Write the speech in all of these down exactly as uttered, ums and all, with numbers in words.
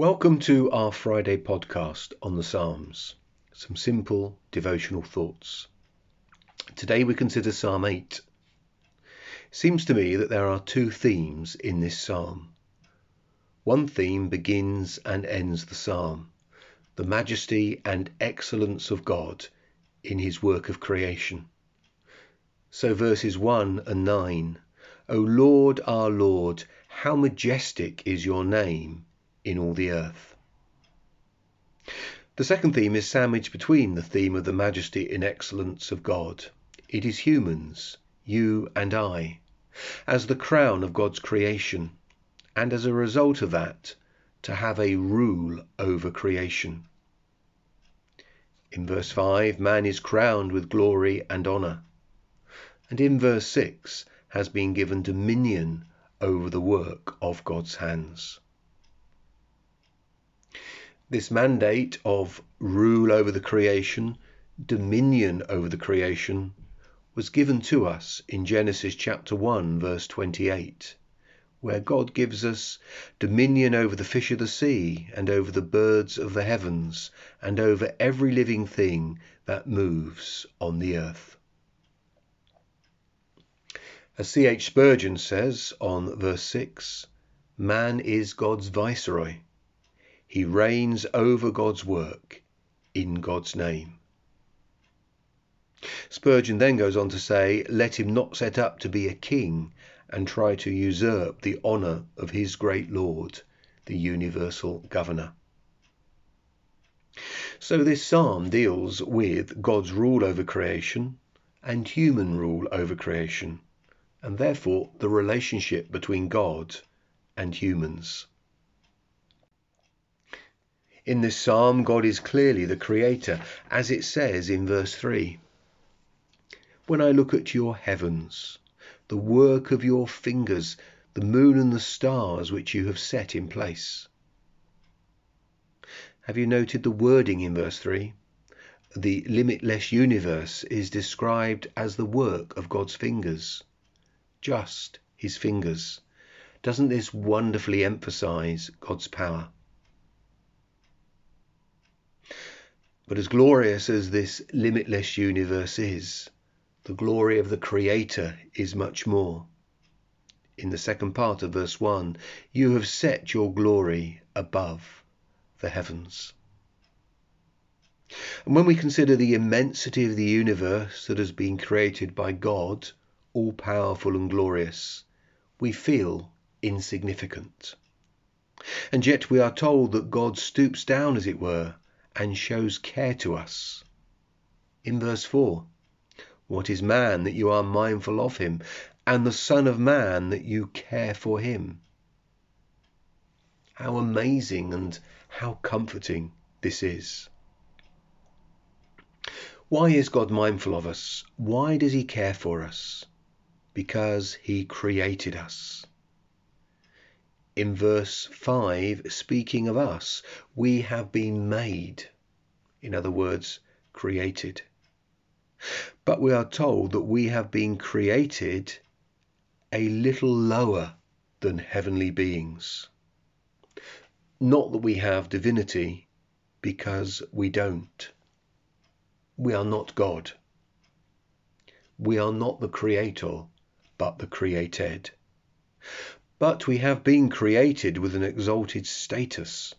Welcome to our Friday podcast on the Psalms, some simple devotional thoughts. Today we consider Psalm eight. It seems to me that there are two themes in this psalm. One theme begins and ends the psalm, the majesty and excellence of God in his work of creation. So verses one and nine, O Lord, our Lord, how majestic is your name in all the earth. The second theme is sandwiched between the theme of the majesty and excellence of God. It is humans, you and I, as the crown of God's creation, and as a result of that, to have a rule over creation. In verse five, man is crowned with glory and honour, and in verse six has been given dominion over the work of God's hands. This mandate of rule over the creation, dominion over the creation, was given to us in Genesis chapter one, verse twenty-eight, where God gives us dominion over the fish of the sea and over the birds of the heavens and over every living thing that moves on the earth. As C H Spurgeon says on verse six, man is God's viceroy. He reigns over God's work in God's name. Spurgeon then goes on to say, let him not set up to be a king and try to usurp the honour of his great Lord, the universal governor. So this psalm deals with God's rule over creation and human rule over creation, and therefore the relationship between God and humans. In this psalm, God is clearly the creator, as it says in verse three. When I look at your heavens, the work of your fingers, the moon and the stars which you have set in place. Have you noted the wording in verse three? The limitless universe is described as the work of God's fingers, just his fingers. Doesn't this wonderfully emphasize God's power? But as glorious as this limitless universe is, the glory of the Creator is much more. In the second part of verse one, you have set your glory above the heavens. And when we consider the immensity of the universe that has been created by God, all-powerful and glorious, we feel insignificant. And yet we are told that God stoops down, as it were, and shows care to us. In verse four, what is man that you are mindful of him, and the Son of Man that you care for him? How amazing and how comforting this is. Why is God mindful of us? Why does he care for us? Because he created us. In verse five, speaking of us, we have been made, in other words, created. But we are told that we have been created a little lower than heavenly beings. Not that we have divinity, because we don't. We are not God. We are not the creator, but the created. But we have been created with an exalted status,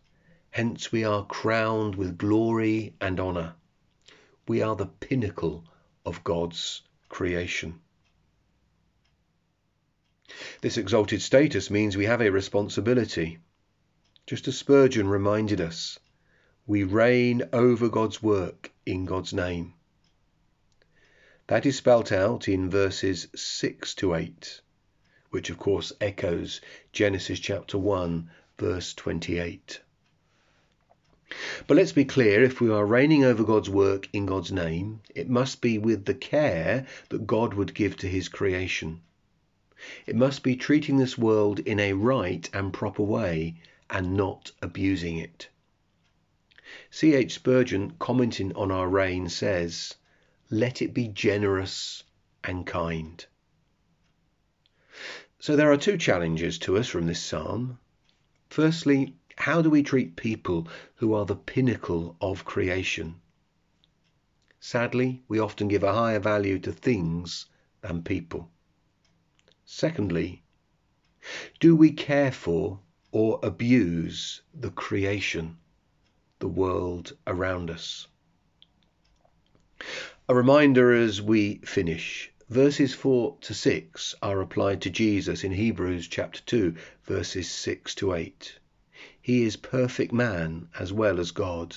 hence we are crowned with glory and honour. We are the pinnacle of God's creation. This exalted status means we have a responsibility. Just as Spurgeon reminded us, we reign over God's work in God's name. That is spelt out in verses six to eight. Which of course echoes Genesis chapter one, verse twenty-eight. But let's be clear, if we are reigning over God's work in God's name, it must be with the care that God would give to his creation. It must be treating this world in a right and proper way and not abusing it. C H Spurgeon, commenting on our reign, says, let it be generous and kind. So there are two challenges to us from this psalm. Firstly, How do we treat people who are the pinnacle of creation? Sadly, we often give a higher value to things than people. Secondly, do we care for or abuse the creation, the world around us? A reminder as we finish. Verses four to six are applied to Jesus in Hebrews chapter two, verses six to eight. He is perfect man as well as God.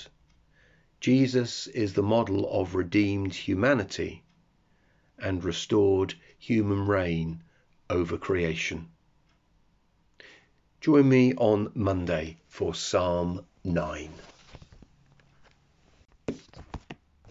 Jesus is the model of redeemed humanity and restored human reign over creation. Join me on Monday for Psalm nine.